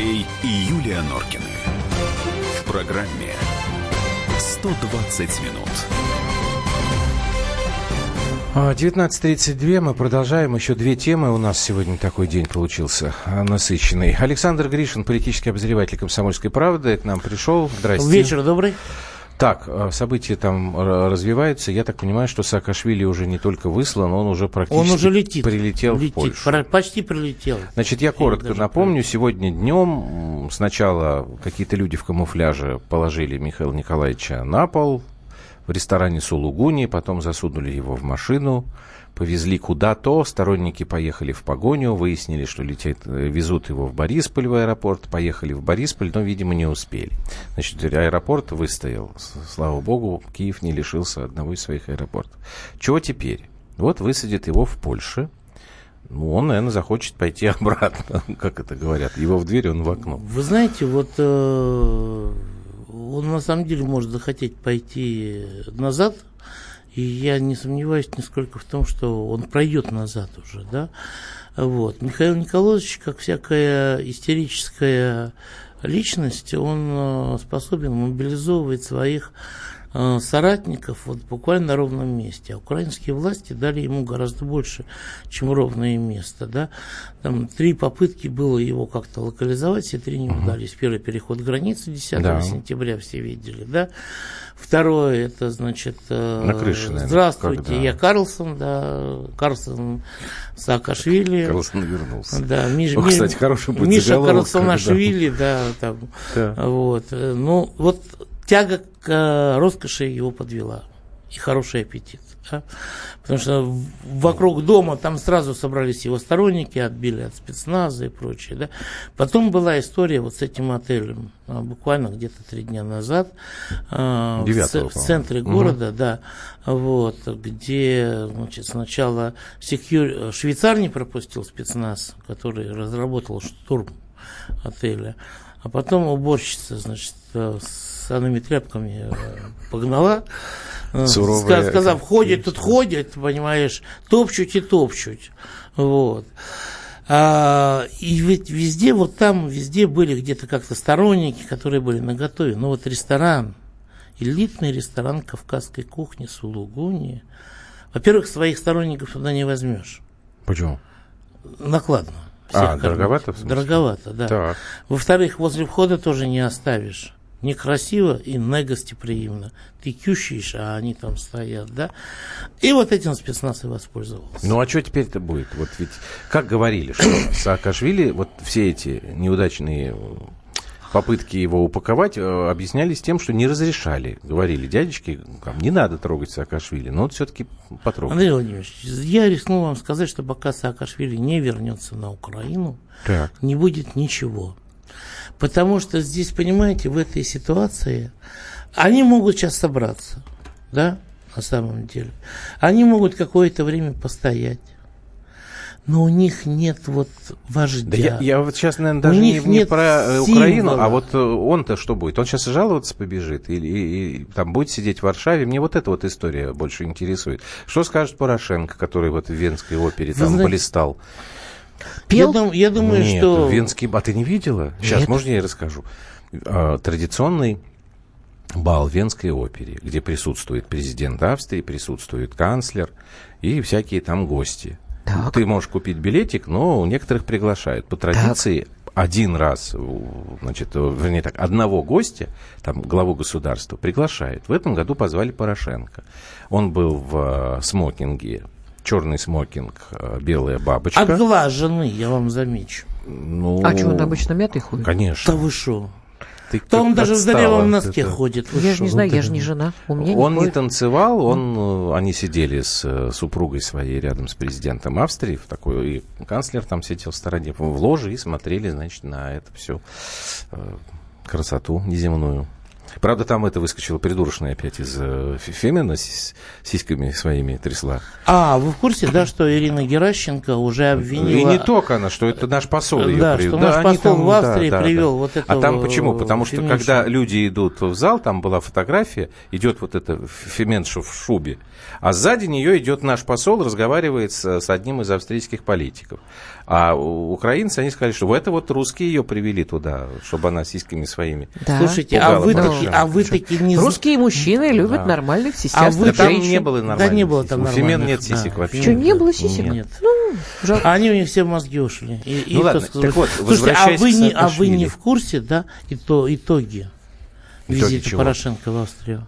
Андрей и Юлия Норкины. В программе «120 минут». 19:32. Мы продолжаем. Еще две темы. У нас сегодня такой день получился насыщенный. Александр Гришин, политический обозреватель «Комсомольской правды», к нам пришел. Здрасте. Вечер добрый. Так, события там развиваются. Я так понимаю, что Саакашвили уже не только выслан, он уже практически прилетел в Польшу. Почти прилетел. Значит, я коротко напомню. Сегодня днем сначала какие-то люди в камуфляже положили Михаила Николаевича на пол в ресторане «Сулугуни», потом засунули его в машину, повезли куда-то, сторонники поехали в погоню, выяснили, что везут его в Борисполь, в аэропорт, поехали в Борисполь, но, видимо, не успели. Значит, аэропорт выстоял, слава богу, Киев не лишился одного из своих аэропортов. Чего теперь? Вот высадят его в Польше. Ну, он, наверное, захочет пойти обратно, как это говорят, его в дверь, он в окно. Вы знаете, вот... Он на самом деле может захотеть пойти назад, и я не сомневаюсь нисколько в том, что он пройдет назад уже, да. Вот. Михаил Николаевич, как всякая истерическая личность, он способен мобилизовывать своих соратников вот буквально на ровном месте. А украинские власти дали ему гораздо больше, чем ровное место. Да? Там 3 попытки было его как-то локализовать, все 3 не удались. Первый — переход границы 10 сентября, все видели. Да? Второе — это, значит, на крыше, наверное, здравствуйте, когда... я Карлсон, да, Карлсон Саакашвили. Карлсон вернулся. Да, кстати, хороший будет Миша Карлсонашвили, да, там, да. Вот. Ну, вот тяга к роскоши его подвела. И хороший аппетит. Да? Потому что вокруг дома там сразу собрались его сторонники, отбили от спецназа и прочее. Да? Потом была история вот с этим отелем. Буквально где-то 3 дня назад. 9-го, в центре города, да. Вот, где, значит, сначала швейцар не пропустил спецназ, который разработал штурм отеля. А потом уборщица, значит, с Анной Нетребками погнала, сказав, ходит тут ходит, понимаешь, топчуть и топчуть. Вот. И ведь везде, вот там везде были где-то как-то сторонники, которые были наготове. Но вот ресторан, элитный ресторан кавказской кухни «Сулугуни», во-первых, своих сторонников туда не возьмешь. Почему? Накладно. Дороговато? Дороговато, да. Так. Во-вторых, возле входа тоже не оставишь. Некрасиво и негостеприимно. Ты кющаешь, а они там стоят, да? И вот этим спецназ и воспользовался. Ну, а что теперь-то будет? Вот ведь, как говорили, что Саакашвили, вот все эти неудачные попытки его упаковать объяснялись тем, что не разрешали. Говорили, дядечки, не надо трогать Саакашвили, но вот все-таки потрогали. Андрей Владимирович, я рискну вам сказать, что пока Саакашвили не вернется на Украину, так, не будет ничего. Потому что здесь, понимаете, в этой ситуации они могут сейчас собраться, да, на самом деле. Они могут какое-то время постоять. Но у них нет вот вождя. Да я вот сейчас, наверное, даже не про Украину, а вот он-то что будет? Он сейчас жаловаться побежит или там будет сидеть в Варшаве? Мне вот эта вот история больше интересует. Что скажет Порошенко, который вот в Венской опере там блистал? Пел? Я думаю, нет, что... Венский... А ты не видела? Сейчас, нет. Можно я ей расскажу? Традиционный бал в Венской опере, где присутствует президент Австрии, присутствует канцлер и всякие там гости. Так. Ты можешь купить билетик, но некоторых приглашают. По традиции, так, один раз, значит, вернее так, одного гостя, там, главу государства, приглашают. В этом году позвали Порошенко. Он был в смокинге. Черный смокинг, белая бабочка. Отглаженный, я вам замечу. Ну, а что, он обычно мятый ходит? Конечно. Да вы шо? Да он даже в заревом носке ходит. Я же не знаю, я же не жена. У меня он не танцевал, они сидели с супругой своей рядом с президентом Австрии, в такой, и канцлер там сидел в стороне, в ложе, и смотрели, значит, на эту всю красоту неземную. Правда, там это выскочило придурочное опять из Фемена, с сиськами своими трясла. А, вы в курсе, да, что Ирина Геращенко уже обвинила... И не только она, что это наш посол ее привел. Да, что наш посол там, в Австрии привел вот это. А там почему? Потому что, когда люди идут в зал, там была фотография, идет вот эта Феменша в шубе, а сзади нее идет наш посол, разговаривает с одним из австрийских политиков. А украинцы, они сказали, что это вот русские ее привели туда, чтобы она сиськами своими... Да. Слушайте, а вы... А вы такие не... Русские мужчины любят нормальных сисек. А вы там не было нормальных. Да не было там нормальных. У Фемен нет сисек вообще. Что, не было сисек? Нет. Ну, жалко. Они у них все в мозги ушли. И ну ладно, так вот, возвращаясь к Саакашвили. А вы не в курсе, да, итоги визита Порошенко в Австрию?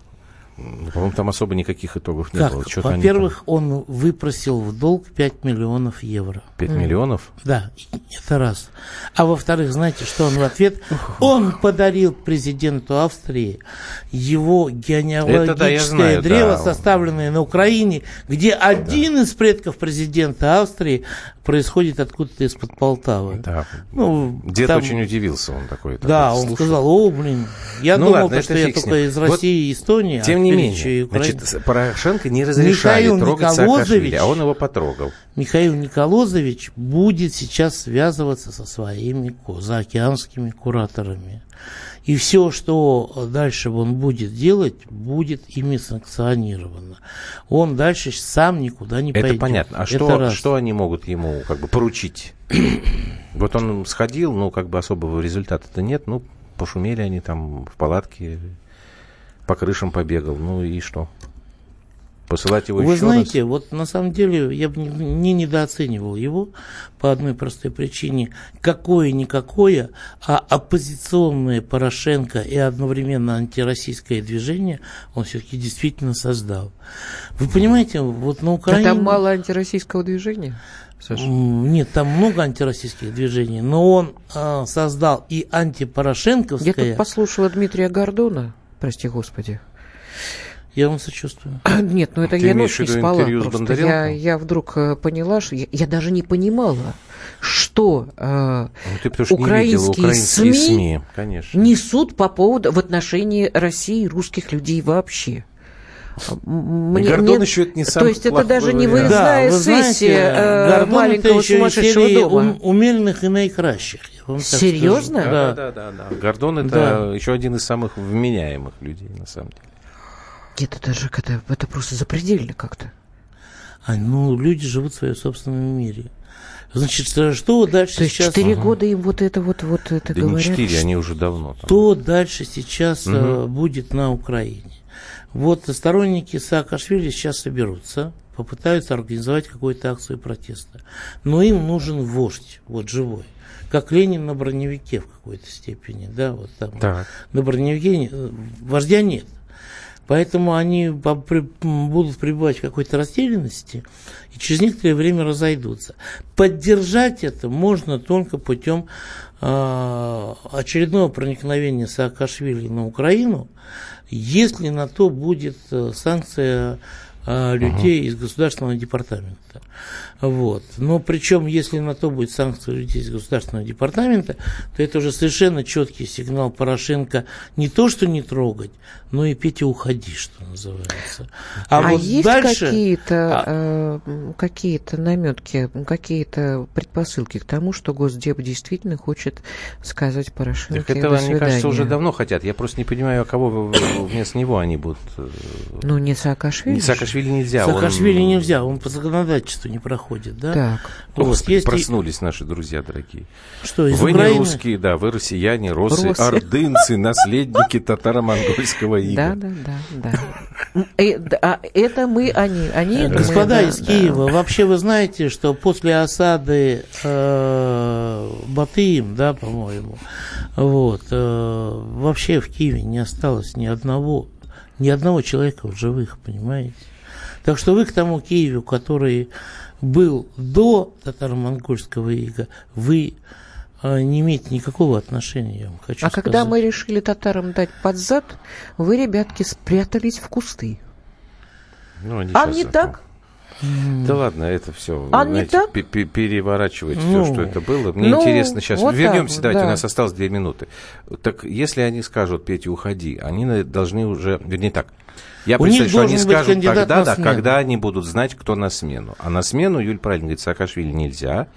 Ну, по-моему, там особо никаких итогов не было. Что-то во-первых, он выпросил в долг 5 миллионов евро. 5 миллионов? Да, это раз. А во-вторых, знаете, что он в ответ? Он подарил президенту Австрии его генеалогическое древо, составленное на Украине, где один из предков президента Австрии происходит откуда-то из-под Полтавы. Да. Ну, дед там... очень удивился, он такой. Да, он сказал, о, блин, я думал, ладно, что я только из России и Эстонии. Тем не менее, значит, Порошенко не разрешали трогать Саакашвили, а он его потрогал. Михаил Николаевич будет сейчас связываться со своими заокеанскими кураторами. И все, что дальше он будет делать, будет ими санкционировано. Он дальше сам никуда не пойдет. Это понятно. А что они могут ему как бы поручить? Вот он сходил, но как бы особого результата-то нет. Ну, пошумели они там в палатке. По крышам побегал, ну и что? Посылать его еще раз? Вы знаете, вот на самом деле я бы не недооценивал его по одной простой причине. Какое-никакое, а оппозиционное Порошенко и одновременно антироссийское движение он все-таки действительно создал. Вы понимаете, вот на Украине... А там мало антироссийского движения? Саша. Нет, там много антироссийских движений, но он создал и антипорошенковское... Я тут послушала Дмитрия Гордона. Прости, Господи. Я вам сочувствую. Нет, ну это ты я ночью спала. Я вдруг поняла, что я даже не понимала, что украинские СМИ несут по поводу в отношении России и русских людей вообще. Гордон еще это не самый. То есть это даже не выездная сессия маленького сумасшедшего дома. Умельных и наикращих. Серьезно? Да. Гордон это еще один из самых вменяемых людей, на самом деле. Нет, это же это просто запредельно как-то. Ну, люди живут в своем собственном мире. Значит, что дальше сейчас... То есть 4 года им вот это да говорят? Да не 4, они уже давно. Там. Что дальше сейчас будет на Украине? Вот сторонники Саакашвили сейчас соберутся, попытаются организовать какую-то акцию протеста. Но им нужен вождь, вот живой. Как Ленин на броневике в какой-то степени. Да, вот там. Так. На броневике вождя нет. Поэтому они будут пребывать в какой-то растерянности и через некоторое время разойдутся. Поддержать это можно только путем очередного проникновения Саакашвили на Украину, если на то будет санкция людей из Государственного департамента. Вот. Но причем, если на то будет санкция людей из Государственного департамента, то это уже совершенно четкий сигнал Порошенко не то, что не трогать, но и пить и уходи, что называется. А вот есть дальше... какие-то намётки, какие-то предпосылки к тому, что Госдеп действительно хочет сказать Порошенко так этого, до свидания? Мне кажется, уже давно хотят. Я просто не понимаю, кого вместо него они будут... Ну, не Саакашвили. Не Саакашвили нельзя. Саакашвили нельзя, он по законодательству не проходит, да? Так. Вот, если... Проснулись наши друзья дорогие. Что, из Украины? Вы не русские, да, вы россияне, росы. Ордынцы, наследники татаро-монгольского ига. Да. Это мы, они. Господа из Киева, вообще вы знаете, что после осады Батыем, да, по-моему, вот, вообще в Киеве не осталось ни одного человека в живых, понимаете? Так что вы к тому Киеву, который был до татаро-монгольского ига, вы не имеете никакого отношения, я вам хочу сказать. А когда мы решили татарам дать под зад, вы, ребятки, спрятались в кусты. Ну, а не так? Да ладно, это все, знаете, переворачивать все, что это было. Мне интересно сейчас. Вот вернемся, вот, давайте, у нас осталось 2 минуты. Так если они скажут: Петя, уходи, они должны уже, вернее так, я представляю, что они скажут тогда, да, когда они будут знать, кто на смену. А на смену, Юль правильно говорит, Саакашвили нельзя.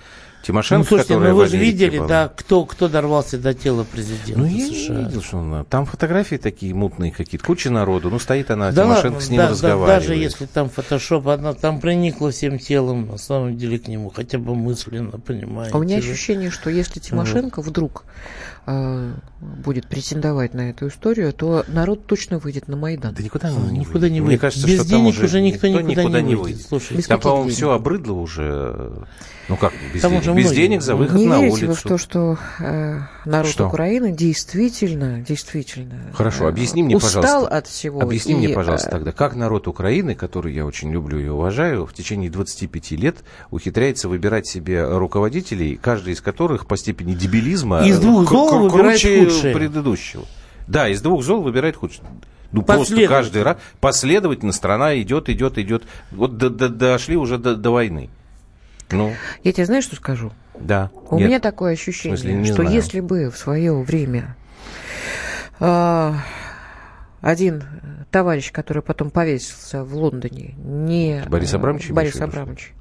Тимошенко, слушайте, которая вы же видели, да, кто дорвался до тела президента США. Я видел, что он... Там фотографии такие мутные какие-то, куча народу, стоит она, да, Тимошенко с ним разговаривает. Даже если там фотошоп, она там проникла всем телом, на самом деле, к нему, хотя бы мысленно, понимаете. А у меня ощущение, что если Тимошенко вдруг будет претендовать на эту историю, то народ точно выйдет на Майдан. Да никуда не выйдет. Мне кажется, без что денег там уже никто никуда не выйдет. Слушайте, там, по-моему, все обрыдло уже. Ну как, без там денег? Без денег за выход на улицу. Не верите вы в то, что народ Украины действительно хорошо, объясни мне, устал от всего. Объясни мне, пожалуйста, тогда, как народ Украины, который я очень люблю и уважаю, в течение 25 лет ухитряется выбирать себе руководителей, каждый из которых по степени дебилизма из двух зол круче предыдущего. Да, из двух зол выбирает худшее. Ну, просто каждый раз последовательно страна идет. Вот дошли уже до войны. Ну. Я тебе знаешь, что скажу? Да. У меня такое ощущение, что если бы в свое время один товарищ, который потом повесился в Лондоне, Борис Абрамович,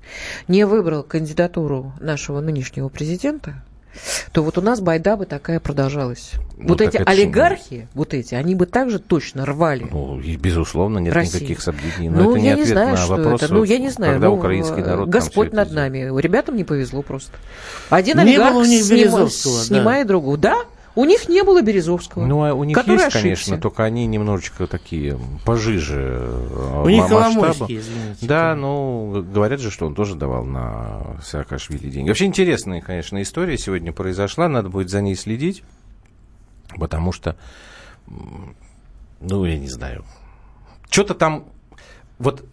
не выбрал кандидатуру нашего нынешнего президента, то вот у нас байда бы такая продолжалась. Вот эти олигархи, они бы также точно рвали. Ну, и безусловно, нет никаких сомнений. Но это не ответ на вопрос, когда украинский народ... Господь над нами. Ребятам не повезло просто. Один олигарх снимает другого. Да? У них не было Березовского. Ну, а у них есть, ошибся. Конечно, только они немножечко такие пожиже масштаба. У них Коломойский, извините. Да, ну, говорят же, что он тоже давал на Саакашвили деньги. Вообще интересная, конечно, история сегодня произошла. Надо будет за ней следить, потому что, я не знаю, что-то там... Вот...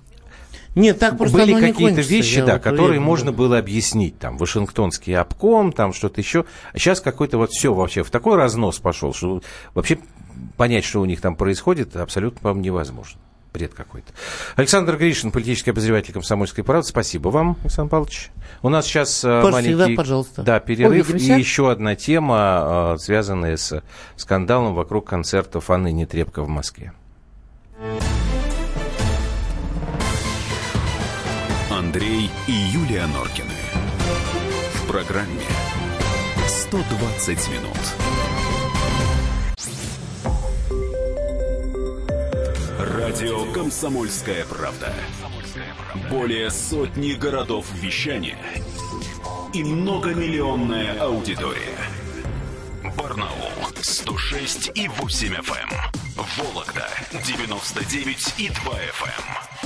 Нет, так просто были какие-то вещи, которые можно было объяснить, там, Вашингтонский обком, там, что-то еще. А сейчас какой-то все вообще в такой разнос пошел, что вообще понять, что у них там происходит, абсолютно, по-моему, невозможно. Бред какой-то. Александр Гришин, политический обозреватель «Комсомольской правды». Спасибо вам, Александр Павлович. У нас сейчас маленький перерыв. Увидимся. И еще одна тема, связанная с скандалом вокруг концертов Анны Нетребко в Москве. Андрей и Юлия Норкины. В программе 120 минут. Радио «Комсомольская правда». Более сотни городов вещания и многомиллионная аудитория. Барнаул 106 и 8 FM. Вологда 99 и 2 FM.